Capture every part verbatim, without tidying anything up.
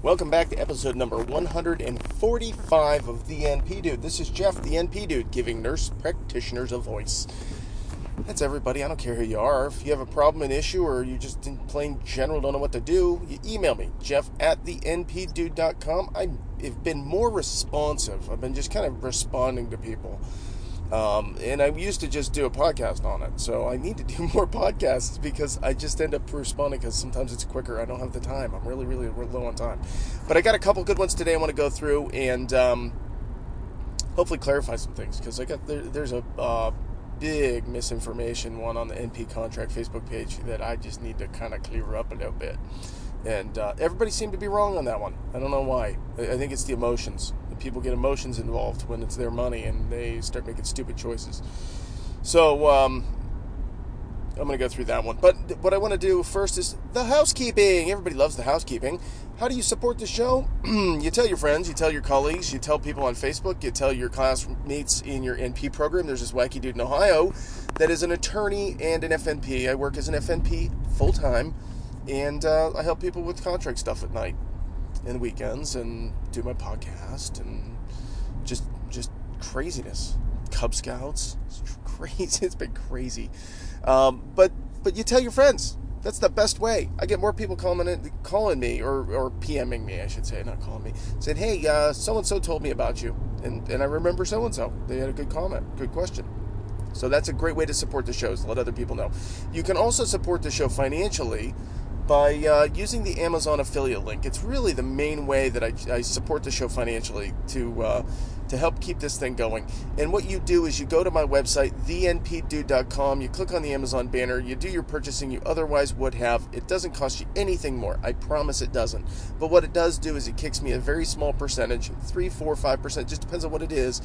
Welcome back to episode number one hundred forty-five of The N P Dude. This is Jeff, The N P Dude, giving nurse practitioners a voice. That's everybody. I don't care who you are. If you have a problem, an issue, or you just in plain general don't know what to do, you email me, Jeff at the n p dude dot com. I've been more responsive. I've been just kind of responding to people. Um, and I used to just do a podcast on it, so I need to do more podcasts because I just end up responding because sometimes it's quicker. I don't have the time. I'm really, really low on time. But I got a couple good ones today I want to go through and um, hopefully clarify some things because I got there, there's a uh, big misinformation one on the N P Contract Facebook page that I just need to kind of clear up a little bit. And uh, everybody seemed to be wrong on that one. I don't know why. I think it's the emotions. People get emotions involved when it's their money and they start making stupid choices. So, um, I'm going to go through that one. But what I want to do first is the housekeeping. Everybody loves the housekeeping. How do you support the show? You tell your friends, you tell your colleagues, you tell people on Facebook, you tell your classmates in your N P program. There's this wacky dude in Ohio that is an attorney and an F N P. I work as an F N P full-time, and uh, I help people with contract stuff at night and weekends and do my podcast and just just craziness. Cub Scouts. It's crazy. It's been crazy. Um, but but you tell your friends. That's the best way. I get more people calling in, calling me or, or PMing me, I should say, not calling me, saying, hey, uh, so-and-so told me about you. And, and I remember so-and-so. They had a good comment, good question. So that's a great way to support the show, is let other people know. You can also support the show financially by uh, using the Amazon affiliate link. It's really the main way that I, I support the show financially to uh, to help keep this thing going. And what you do is you go to my website, the n p dude dot com, you click on the Amazon banner, you do your purchasing you otherwise would have. It doesn't cost you anything more. I promise it doesn't. But what it does do is it kicks me a very small percentage, three, four, five percent, just depends on what it is,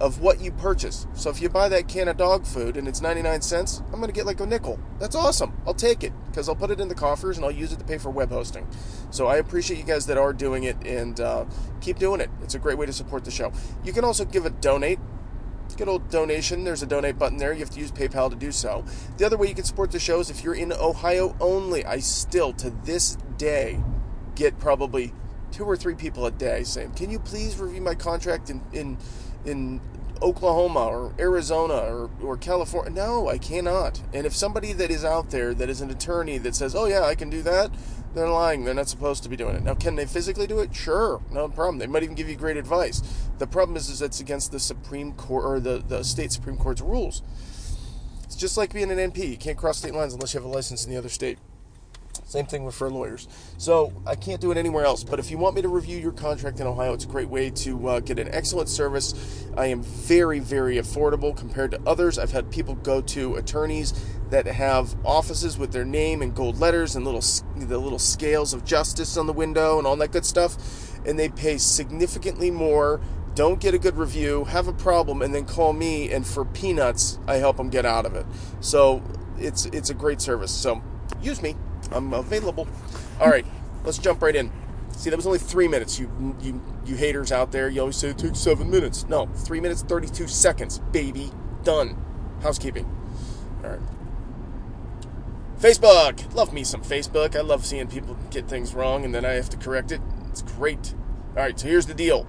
of what you purchase. So if you buy that can of dog food and it's ninety-nine cents, I'm going to get like a nickel. That's awesome. I'll take it because I'll put it in the coffers and I'll use it to pay for web hosting. So I appreciate you guys that are doing it, and uh, keep doing it. It's a great way to support the show. You can also give a donate. Good old donation. There's a donate button there. You have to use PayPal to do so. The other way you can support the show is if you're in Ohio only. I still, to this day, get probably two or three people a day saying, can you please review my contract in in in Oklahoma or Arizona or, or California? No, I cannot. And if somebody that is out there that is an attorney that says, oh yeah, I can do that, they're lying. They're not supposed to be doing it. Now, can they physically do it? Sure, no problem. They might even give you great advice. The problem is, is it's against the Supreme Court or the, the state Supreme Court's rules. It's just like being an N P. You can't cross state lines unless you have a license in the other state. Same thing with for lawyers. So I can't do it anywhere else. But if you want me to review your contract in Ohio, it's a great way to uh, get an excellent service. I am very, very affordable compared to others. I've had people go to attorneys that have offices with their name and gold letters and little the little scales of justice on the window and all that good stuff. And they pay significantly more, don't get a good review, have a problem, and then call me. And for peanuts, I help them get out of it. So it's it's a great service. So use me. I'm available. All right, let's jump right in. See, that was only three minutes. You, you, you haters out there, you always say it took seven minutes. No, three minutes, thirty-two seconds, baby. Done. Housekeeping. All right. Facebook. Love me some Facebook. I love seeing people get things wrong and then I have to correct it. It's great. All right, so here's the deal.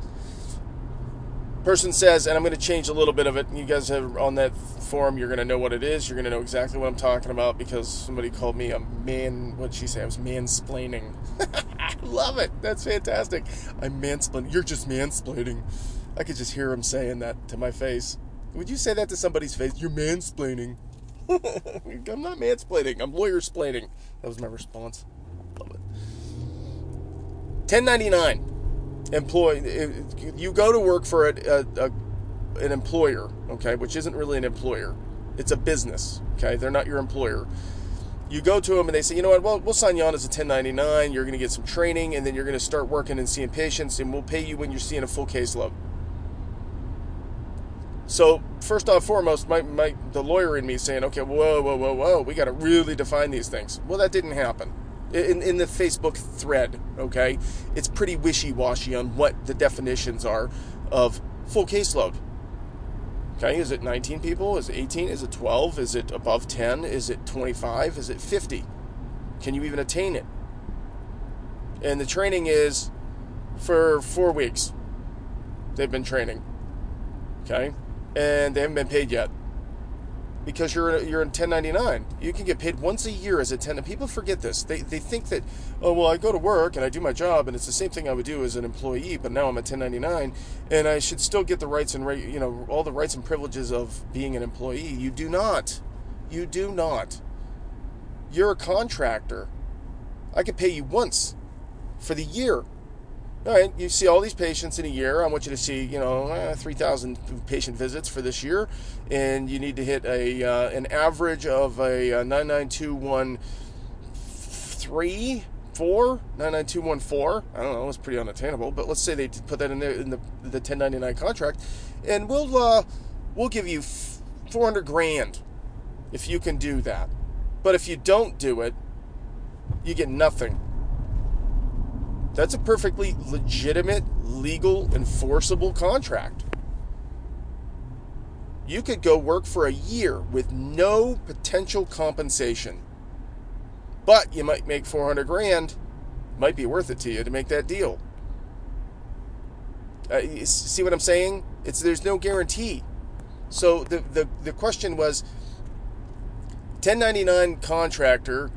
Person says, and I'm going to change a little bit of it. You guys have on that forum, you're going to know what it is. You're going to know exactly what I'm talking about because somebody called me a man. What'd she say? I was mansplaining. I love it. That's fantastic. I'm mansplaining. You're just mansplaining. I could just hear him saying that to my face. Would you say that to somebody's face? You're mansplaining. I'm not mansplaining. I'm lawyer-splaining. That was my response. Love it. ten ninety-nine. Employ, you go to work for a, a, a an employer, okay, which isn't really an employer. It's a business, okay? They're not your employer. You go to them and they say, you know what, well, we'll sign you on as a ten ninety-nine. You're going to get some training and then you're going to start working and seeing patients and we'll pay you when you're seeing a full caseload. So first off, foremost, my, my the lawyer in me is saying, okay, whoa, whoa, whoa, whoa, we got to really define these things. Well, that didn't happen. In, in the Facebook thread, okay, it's pretty wishy-washy on what the definitions are of full caseload. Okay, is it nineteen people? Is it eighteen? Is it twelve? Is it above ten? Is it twenty-five? Is it fifty? Can you even attain it? And the training is, for four weeks. They've been training, okay? And they haven't been paid yet because you're you're in ten ninety-nine. You can get paid once a year as a ten. People forget this. They they think that, oh, well, I go to work and I do my job, and it's the same thing I would do as an employee, but now I'm a ten ninety-nine, and I should still get the rights and, you know, all the rights and privileges of being an employee. You do not. You do not. You're a contractor. I could pay you once for the year. All right, you see all these patients in a year. I want you to see, you know, uh, three thousand patient visits for this year, and you need to hit a uh, an average of a uh, nine nine two one three four, nine nine two one four. I don't know, it's pretty unattainable, but let's say they put that in there in the the ten ninety-nine contract, and we'll uh, we'll give you four hundred grand if you can do that. But if you don't do it, you get nothing. That's a perfectly legitimate, legal, enforceable contract. You could go work for a year with no potential compensation, but you might make four hundred grand. Might be worth it to you to make that deal. Uh, see what I'm saying? It's there's no guarantee. So the the, the question was, ten ninety-nine contractor.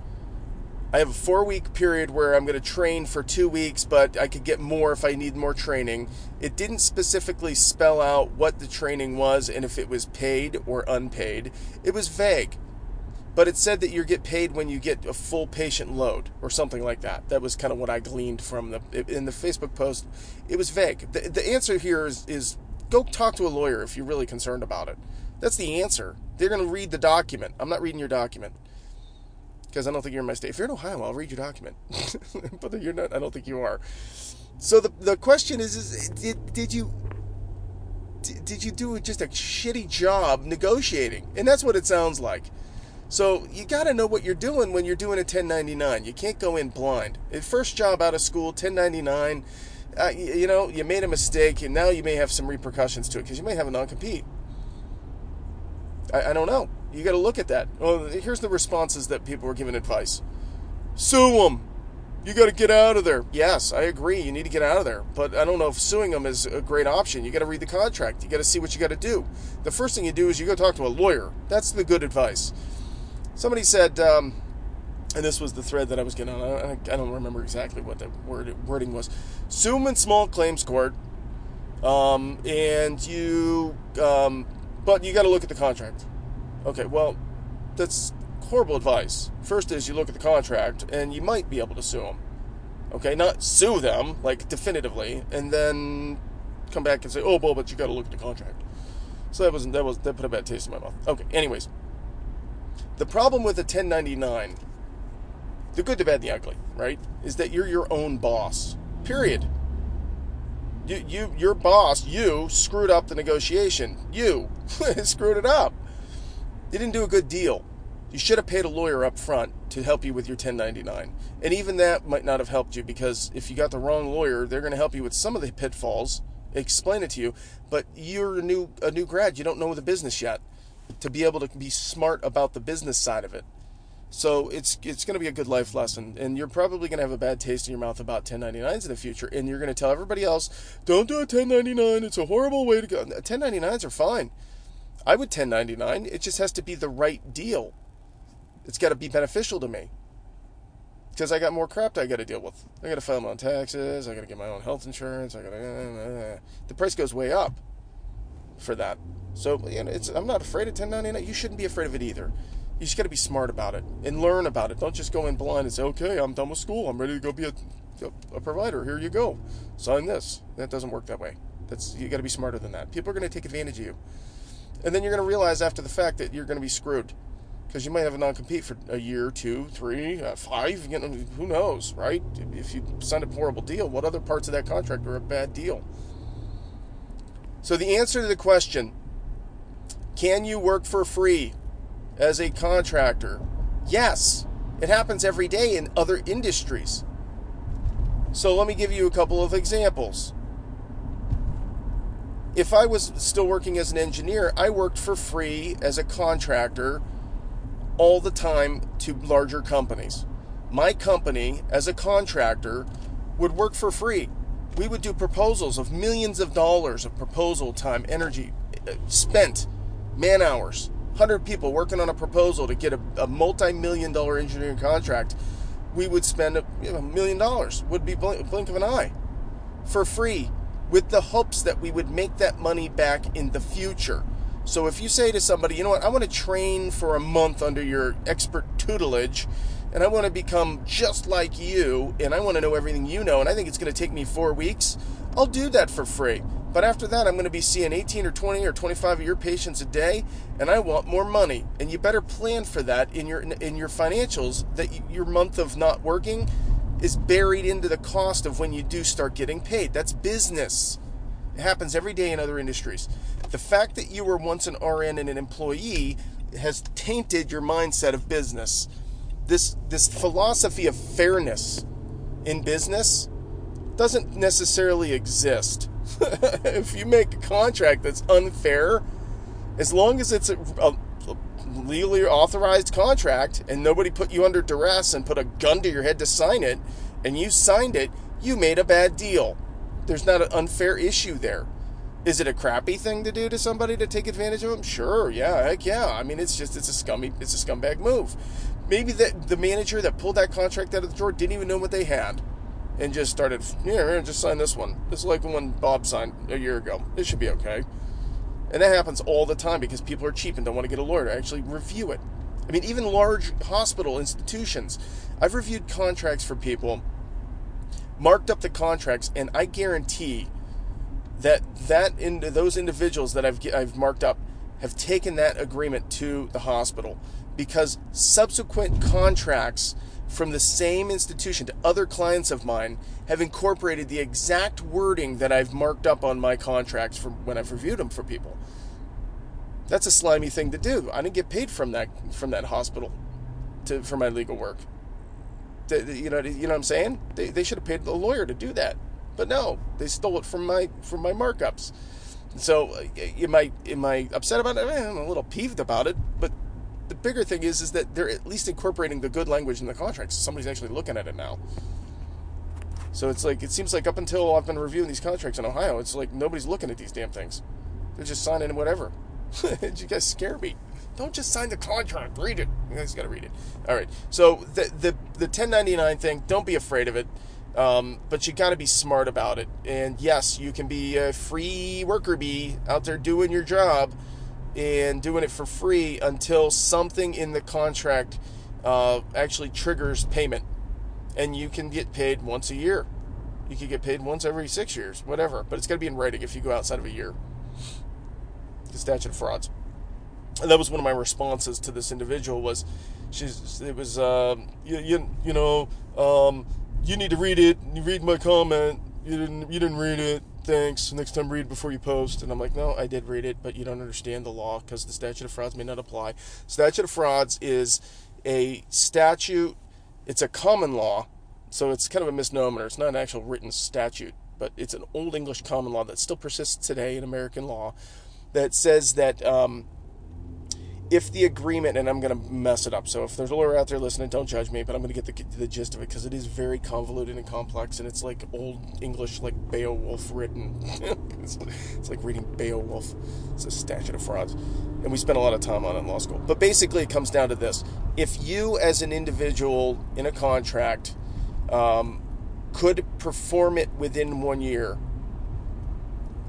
I have a four-week period where I'm going to train for two weeks, but I could get more if I need more training. It didn't specifically spell out what the training was and if it was paid or unpaid. It was vague, but it said that you get paid when you get a full patient load or something like that. That was kind of what I gleaned from the in the Facebook post. It was vague. The, the answer here is, is go talk to a lawyer if you're really concerned about it. That's the answer. They're going to read the document. I'm not reading your document, because I don't think you're in my state. If you're in Ohio, I'll read your document. But you're not. I don't think you are. So the the question is: Is did did you did, did you do just a shitty job negotiating? And that's what it sounds like. So you got to know what you're doing when you're doing a ten ninety-nine. You can't go in blind. Your first job out of school, ten ninety-nine. Uh, you, you know, you made a mistake, and now you may have some repercussions to it because you may have a non-compete. I, I don't know. You got to look at that. Well, here's the responses that people were giving advice. Sue them. You got to get out of there. Yes, I agree. You need to get out of there. But I don't know if suing them is a great option. You got to read the contract. You got to see what you got to do. The first thing you do is you go talk to a lawyer. That's the good advice. Somebody said, um, and this was the thread that I was getting on. I, I don't remember exactly what the word, wording was. Sue them in small claims court. Um, and you, um, but you got to look at the contract. Okay, well, that's horrible advice. First is you look at the contract, and you might be able to sue them. Okay, not sue them, like, definitively, and then come back and say, oh, well, but you got to look at the contract. So that wasn't that was that put a bad taste in my mouth. Okay, anyways, the problem with a ten ninety-nine, the good, the bad, and the ugly, right, is that you're your own boss. Period. You you your boss, you screwed up the negotiation. You screwed it up. You didn't do a good deal. You should have paid a lawyer up front to help you with your ten ninety-nine. And even that might not have helped you, because if you got the wrong lawyer, they're going to help you with some of the pitfalls, explain it to you. But you're a new a new grad. You don't know the business yet to be able to be smart about the business side of it. So it's it's going to be a good life lesson. And you're probably going to have a bad taste in your mouth about ten ninety-nines in the future. And you're going to tell everybody else, don't do a ten ninety-nine. It's a horrible way to go. ten ninety-nines are fine. I would ten ninety-nine. It just has to be the right deal. It's got to be beneficial to me, because I got more crap that I got to deal with. I got to file my own taxes. I got to get my own health insurance. I got to. The price goes way up for that. So you know, it's, I'm not afraid of ten ninety-nine. You shouldn't be afraid of it either. You just got to be smart about it and learn about it. Don't just go in blind and say, "Okay, I'm done with school. I'm ready to go be a, a, a provider. Here you go. Sign this." That doesn't work that way. That's you got to be smarter than that. People are going to take advantage of you. And then you're going to realize after the fact that you're going to be screwed, because you might have a non-compete for a year, two, three, uh, five, you know, who knows, right? If you signed a horrible deal, what other parts of that contract are a bad deal? So the answer to the question, can you work for free as a contractor? Yes. It happens every day in other industries. So let me give you a couple of examples. If I was still working as an engineer, I worked for free as a contractor all the time to larger companies. My company, as a contractor, would work for free We would do proposals of millions of dollars of proposal time, energy spent, man hours, one hundred people working on a proposal to get a, a multi-million dollar engineering contract. We would spend a you know, million dollars, would be blink, blink of an eye, for free, with the hopes that we would make that money back in the future. So if you say to somebody, you know what, I want to train for a month under your expert tutelage, and I want to become just like you, and I want to know everything you know, and I think it's going to take me four weeks, I'll do that for free. But after that, I'm going to be seeing eighteen or twenty or twenty-five of your patients a day, and I want more money. And you better plan for that in your in your financials, that your month of not working is buried into the cost of when you do start getting paid. That's business. It happens every day in other industries. The fact that you were once an R N and an employee has tainted your mindset of business. This this philosophy of fairness in business doesn't necessarily exist. If you make a contract that's unfair, as long as it's a, a legally authorized contract and nobody put you under duress and put a gun to your head to sign it, and you signed it, you made a bad deal. There's not an unfair issue there. Is it a crappy thing to do to somebody to take advantage of them? Sure, yeah, heck yeah. I mean, it's just it's a scummy, it's a scumbag move. Maybe the, the manager that pulled that contract out of the drawer didn't even know what they had and just started, yeah, just sign this one. It's like the one Bob signed a year ago. It should be okay. And that happens all the time because people are cheap and don't want to get a lawyer to actually review it. I mean, even large hospital institutions. I've reviewed contracts for people, marked up the contracts, and I guarantee that that into those individuals that I've I've marked up have taken that agreement to the hospital, because subsequent contracts from the same institution to other clients of mine have incorporated the exact wording that I've marked up on my contracts from when I've reviewed them for people. That's a slimy thing to do. I didn't get paid from that from that hospital to for my legal work. To, you know, you know what I'm saying? They they should have paid the lawyer to do that. But no, they stole it from my from my markups. So am I am I upset about it? I mean, I'm a little peeved about it. But the bigger thing is is that they're at least incorporating the good language in the contracts. Somebody's actually looking at it now. So it's like, it seems like up until I've been reviewing these contracts in Ohio, it's like nobody's looking at these damn things. They're just signing whatever. You guys scare me. Don't just sign the contract. Read it. You guys got to read it. All right. So the the the ten ninety-nine thing. Don't be afraid of it. Um, but you got to be smart about it. And yes, you can be a free worker bee out there doing your job and doing it for free until something in the contract uh, actually triggers payment. And you can get paid once a year. You can get paid once every six years, whatever. But it's got to be in writing if you go outside of a year. The statute of frauds. And that was one of my responses to this individual was, she's, it was, um, you, you, you know, um, you need to read it. You read my comment. You didn't. You didn't read it. Thanks. Next time, read before you post. And I'm like, no, I did read it, but you don't understand the law because the statute of frauds may not apply. Statute of frauds is a statute. It's a common law, so it's kind of a misnomer. It's not an actual written statute, but it's an old English common law that still persists today in American law, that says that um, if the agreement, and I'm going to mess it up, so if there's a lawyer out there listening, don't judge me, but I'm going to get the, the gist of it, because it is very convoluted and complex, and it's like old English, like Beowulf written. it's, it's like reading Beowulf. It's a statute of frauds, and we spent a lot of time on it in law school. But basically it comes down to this. If you as an individual in a contract um, could perform it within one year,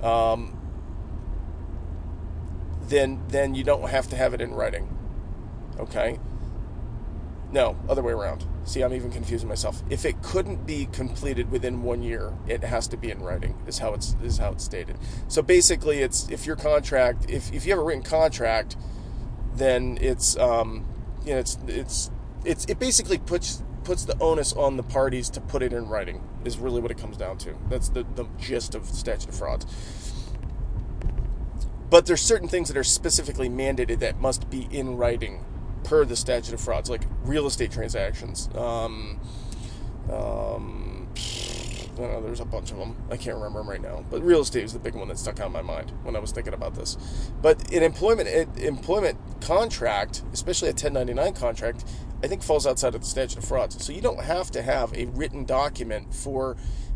um, then then you don't have to have it in writing, okay? No, other way around. See, I'm even confusing myself. If it couldn't be completed within one year, it has to be in writing, is how it's is how it's stated. So basically, it's if your contract, if, if you have a written contract, then it's um, you know, it's it's it's it basically puts puts the onus on the parties to put it in writing, is really what it comes down to. That's the, the gist of statute of frauds. But there's certain things that are specifically mandated that must be in writing per the statute of frauds, like real estate transactions. Um, um, I don't know, there's a bunch of them. I can't remember them right now. But real estate is the big one that stuck out in my mind when I was thinking about this. But an employment an employment contract, especially a ten ninety-nine contract, I think falls outside of the statute of frauds. So you don't have to have a written document for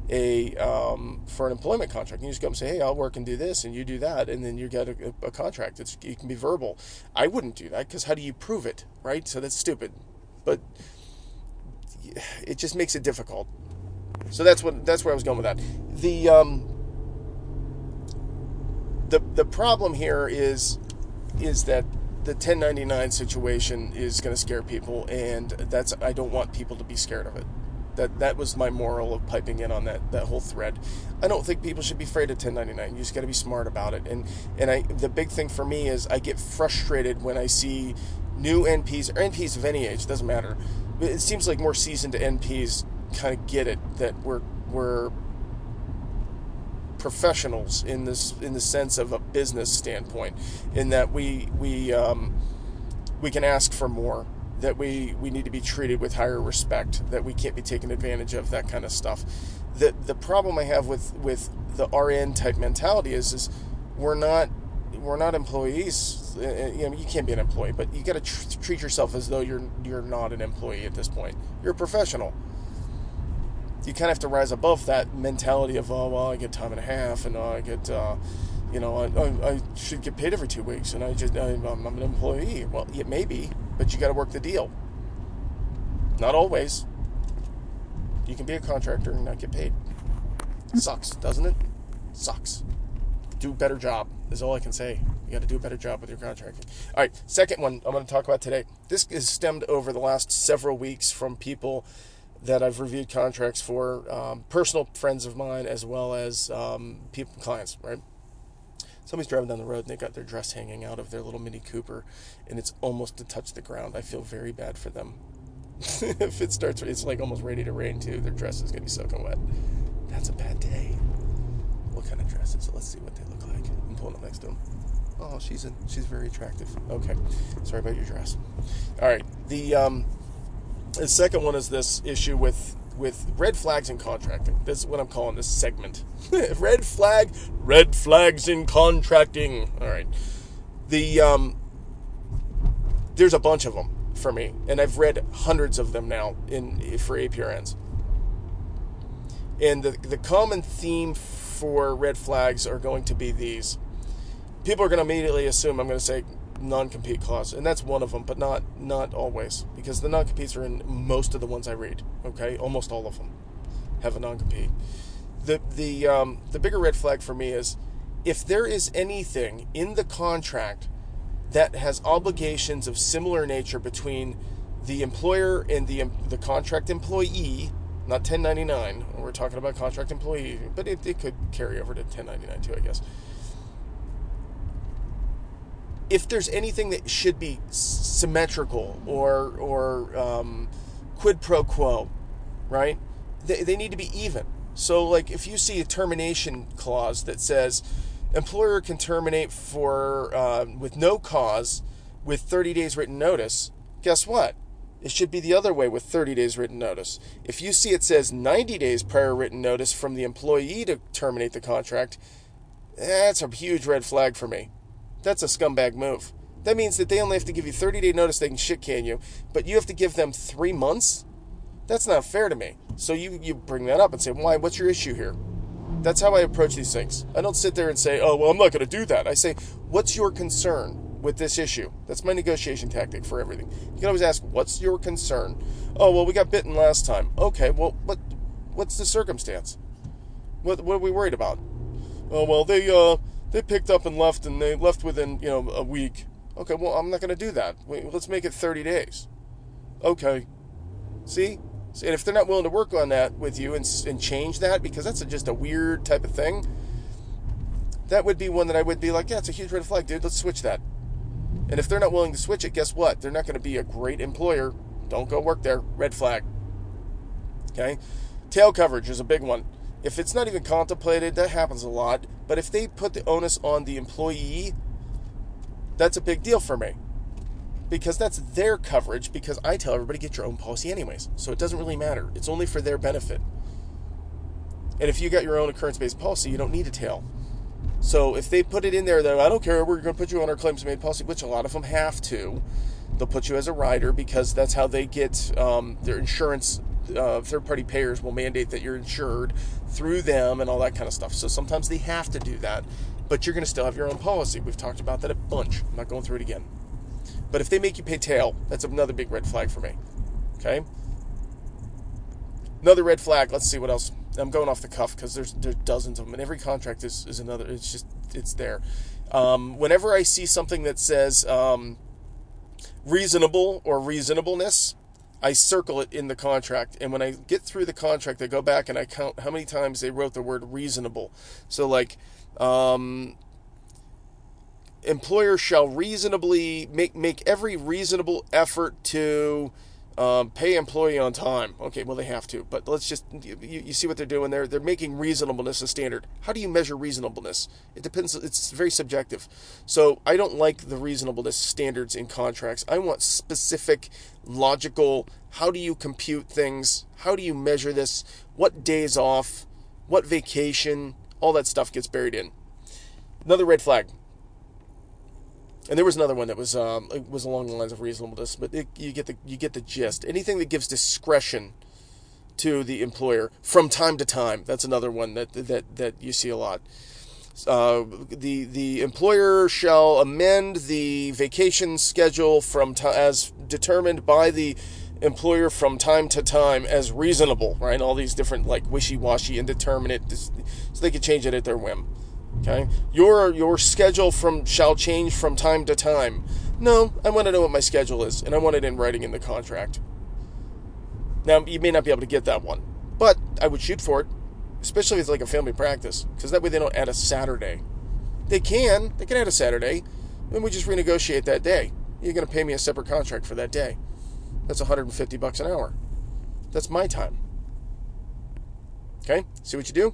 a um, for an employment contract. You just go and say, hey, I'll work and do this, and you do that, and then you get a, a contract. It's, it can be verbal. I wouldn't do that, because how do you prove it, right? So that's stupid. But it just makes it difficult. So that's what that's where I was going with that. The um, the the problem here is is that the ten ninety-nine situation is going to scare people, and that's I don't want people to be scared of it. That that was my moral of piping in on that, that whole thread. I don't think people should be afraid of ten ninety-nine. You just got to be smart about it. And and I the big thing for me is I get frustrated when I see new N Ps or N Ps of any age, doesn't matter. It seems like more seasoned N Ps kind of get it, that we're we're professionals in this in the sense of a business standpoint, in that we we um, we can ask for more, that we, we need to be treated with higher respect, that we can't be taken advantage of, that kind of stuff. The the problem I have with, with the R N type mentality is is we're not we're not employees. You know, you can't be an employee, but you got to tr- treat yourself as though you're you're not an employee at this point. You're a professional. You kind of have to rise above that mentality of, oh, well, I get time and a half, and oh, I get, uh, you know, I, I, I should get paid every two weeks, and I just, I, I'm an employee. Well, yeah, maybe, but you got to work the deal. Not always. You can be a contractor and not get paid. Sucks, doesn't it? Sucks. Do a better job is all I can say. You got to do a better job with your contracting. All right, second one I'm going to talk about today. This is stemmed over the last several weeks from people that I've reviewed contracts for, um, personal friends of mine, as well as um, people, clients, right? Somebody's driving down the road and they got their dress hanging out of their little Mini Cooper, and it's almost to touch the ground. I feel very bad for them. If it starts, it's like almost ready to rain too. Their dress is gonna be soaking wet. That's a bad day. What kind of dress is it? Let's see what they look like. I'm pulling up next to them. Oh, she's in, she's very attractive. Okay, sorry about your dress. All right, the um. The second one is this issue with, with red flags in contracting. This is what I'm calling this segment. Red flag, red flags in contracting. All right. The um, there's a bunch of them for me, and I've read hundreds of them now in for A P R Ns. And the, the common theme for red flags are going to be these. People are going to immediately assume I'm going to say non-compete clause, and that's one of them, but not not always, because the non-competes are in most of the ones I read. Okay, almost all of them have a non-compete. The the um, the bigger red flag for me is if there is anything in the contract that has obligations of similar nature between the employer and the the contract employee, not ten ninety-nine. We're talking about contract employee, but it, it could carry over to ten ninety-nine too, I guess. If there's anything that should be symmetrical or or um, quid pro quo, right? They, they need to be even. So, like, if you see a termination clause that says employer can terminate for uh, with no cause with thirty days written notice, guess what? It should be the other way with thirty days written notice. If you see it says ninety days prior written notice from the employee to terminate the contract, that's a huge red flag for me. That's a scumbag move. That means that they only have to give you thirty-day notice they can shit can you, but you have to give them three months? That's not fair to me. So you, you bring that up and say, why, what's your issue here? That's how I approach these things. I don't sit there and say, oh, well, I'm not going to do that. I say, what's your concern with this issue? That's my negotiation tactic for everything. You can always ask, what's your concern? Oh, well, we got bitten last time. Okay, well, what, what's the circumstance? What, what are we worried about? Oh, well, they, uh... They picked up and left, and they left within, you know, a week. Okay, well, I'm not going to do that. Wait, let's make it thirty days. Okay. See? And if they're not willing to work on that with you and, and change that, because that's a, just a weird type of thing, that would be one that I would be like, yeah, it's a huge red flag, dude. Let's switch that. And if they're not willing to switch it, guess what? They're not going to be a great employer. Don't go work there. Red flag. Okay? Tail coverage is a big one. If it's not even contemplated, that happens a lot. But if they put the onus on the employee, that's a big deal for me. Because that's their coverage, because I tell everybody, get your own policy anyways. So it doesn't really matter. It's only for their benefit. And if you got your own occurrence-based policy, you don't need a tail. So if they put it in there, they're like, I don't care, we're going to put you on our claims-made policy, which a lot of them have to. They'll put you as a rider because that's how they get um, their insurance uh, third-party payers will mandate that you're insured through them and all that kind of stuff. So sometimes they have to do that, but you're going to still have your own policy. We've talked about that a bunch. I'm not going through it again. But if they make you pay tail, that's another big red flag for me, okay? Another red flag. Let's see what else. I'm going off the cuff because there's there's dozens of them, and every contract is, is another. It's just, it's there. Um, whenever I see something that says um, reasonable or reasonableness, I circle it in the contract. And when I get through the contract, I go back and I count how many times they wrote the word reasonable. So like, um, employer shall reasonably make, make every reasonable effort to... Um, pay employee on time. Okay, well, they have to, but let's just, you, you see what they're doing there? They're making reasonableness a standard. How do you measure reasonableness? It depends. It's very subjective. So I don't like the reasonableness standards in contracts. I want specific, logical, how do you compute things? How do you measure this? What days off? What vacation? All that stuff gets buried in. Another red flag. And there was another one that was um, it was along the lines of reasonableness, but it, you get the you get the gist. Anything that gives discretion to the employer from time to time, that's another one that that, that you see a lot. Uh, the the employer shall amend the vacation schedule from t- as determined by the employer from time to time as reasonable, right? All these different like wishy-washy, indeterminate, so they could change it at their whim. Okay, your your schedule from shall change from time to time. No, I want to know what my schedule is, and I want it in writing in the contract. Now, you may not be able to get that one, but I would shoot for it, especially if it's like a family practice, because that way they don't add a Saturday. They can. They can add a Saturday, and we just renegotiate that day. You're going to pay me a separate contract for that day. That's one hundred fifty bucks an hour. That's my time. Okay, see what you do?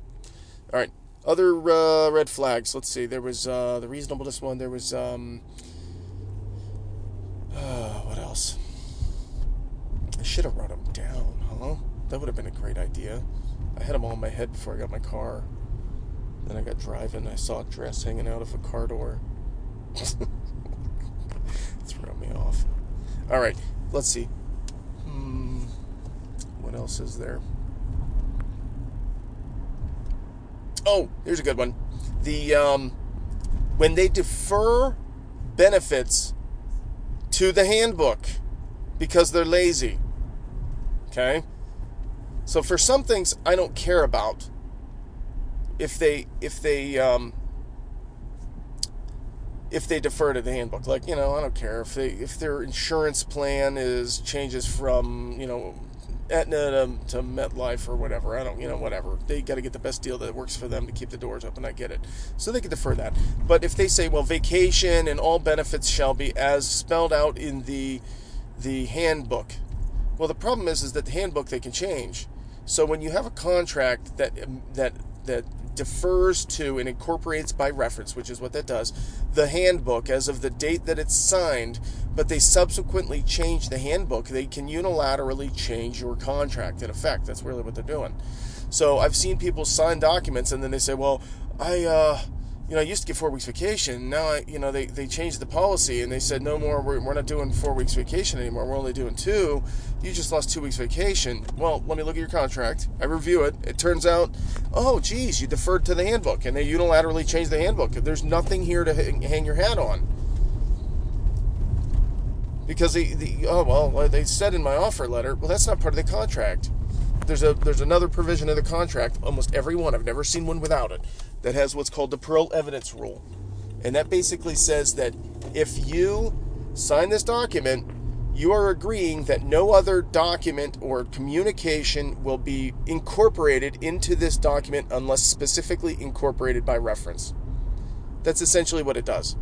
All right. Other uh, red flags. Let's see. There was uh, the reasonableness one. There was um, uh, what else? I should have wrote them down. Huh? That would have been a great idea. I had them all in my head before I got my car. Then I got driving. I saw a dress hanging out of a car door. Threw me off. All right. Let's see. Hmm. What else is there? Oh, here's a good one. The um, when they defer benefits to the handbook because they're lazy. Okay? So for some things I don't care about if they if they um, if they defer to the handbook. Like, you know, I don't care if they if their insurance plan is changes from, you know, Aetna to, to MetLife or whatever. I don't, you know, whatever. They got to get the best deal that works for them to keep the doors open. I get it. So they can defer that. But if they say, well, vacation and all benefits shall be as spelled out in the the handbook. Well, the problem is, is that the handbook they can change. So when you have a contract that that that defers to and incorporates by reference, which is what that does, the handbook as of the date that it's signed, but they subsequently change the handbook, they can unilaterally change your contract in effect. That's really what they're doing. So I've seen people sign documents and then they say, well, I, uh, you know, I used to get four weeks vacation. Now, I, you know, they, they changed the policy and they said, no more, we're, we're not doing four weeks vacation anymore. We're only doing two. You just lost two weeks vacation. Well, let me look at your contract. I review it. It turns out, oh, geez, you deferred to the handbook, and they unilaterally changed the handbook. There's nothing here to hang your hat on. Because the, the oh well they said in my offer letter, well, that's not part of the contract. There's a there's another provision of the contract, almost every one, I've never seen one without it, that has what's called the parole evidence rule. And that basically says that if you sign this document, you are agreeing that no other document or communication will be incorporated into this document unless specifically incorporated by reference. That's essentially what it does.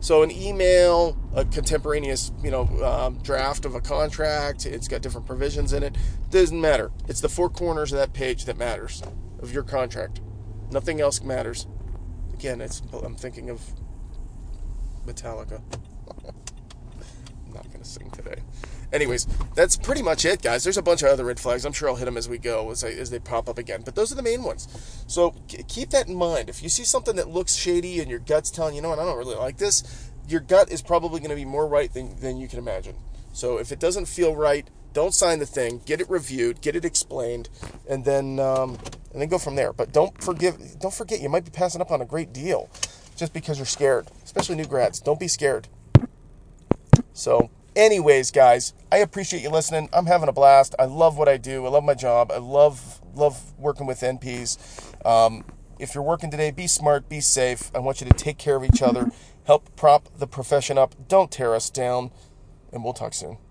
So an email, a contemporaneous, you know, um, draft of a contract, it's got different provisions in it. Doesn't matter. It's the four corners of that page that matters, of your contract. Nothing else matters. Again, it's, I'm thinking of Metallica. I'm not going to sing today. Anyways, that's pretty much it, guys. There's a bunch of other red flags. I'm sure I'll hit them as we go, as, I, as they pop up again. But those are the main ones. So keep that in mind. If you see something that looks shady and your gut's telling you, you know what, I don't really like this, your gut is probably going to be more right than, than you can imagine. So if it doesn't feel right, Don't sign the thing. Get it reviewed. Get it explained, and then um, and then go from there. But don't forgive. Don't forget. You might be passing up on a great deal just because you're scared. Especially new grads. Don't be scared. So, anyways, guys, I appreciate you listening. I'm having a blast. I love what I do. I love my job. I love love working with N Ps. Um, if you're working today, be smart, be safe. I want you to take care of each other. Help prop the profession up. Don't tear us down. And we'll talk soon.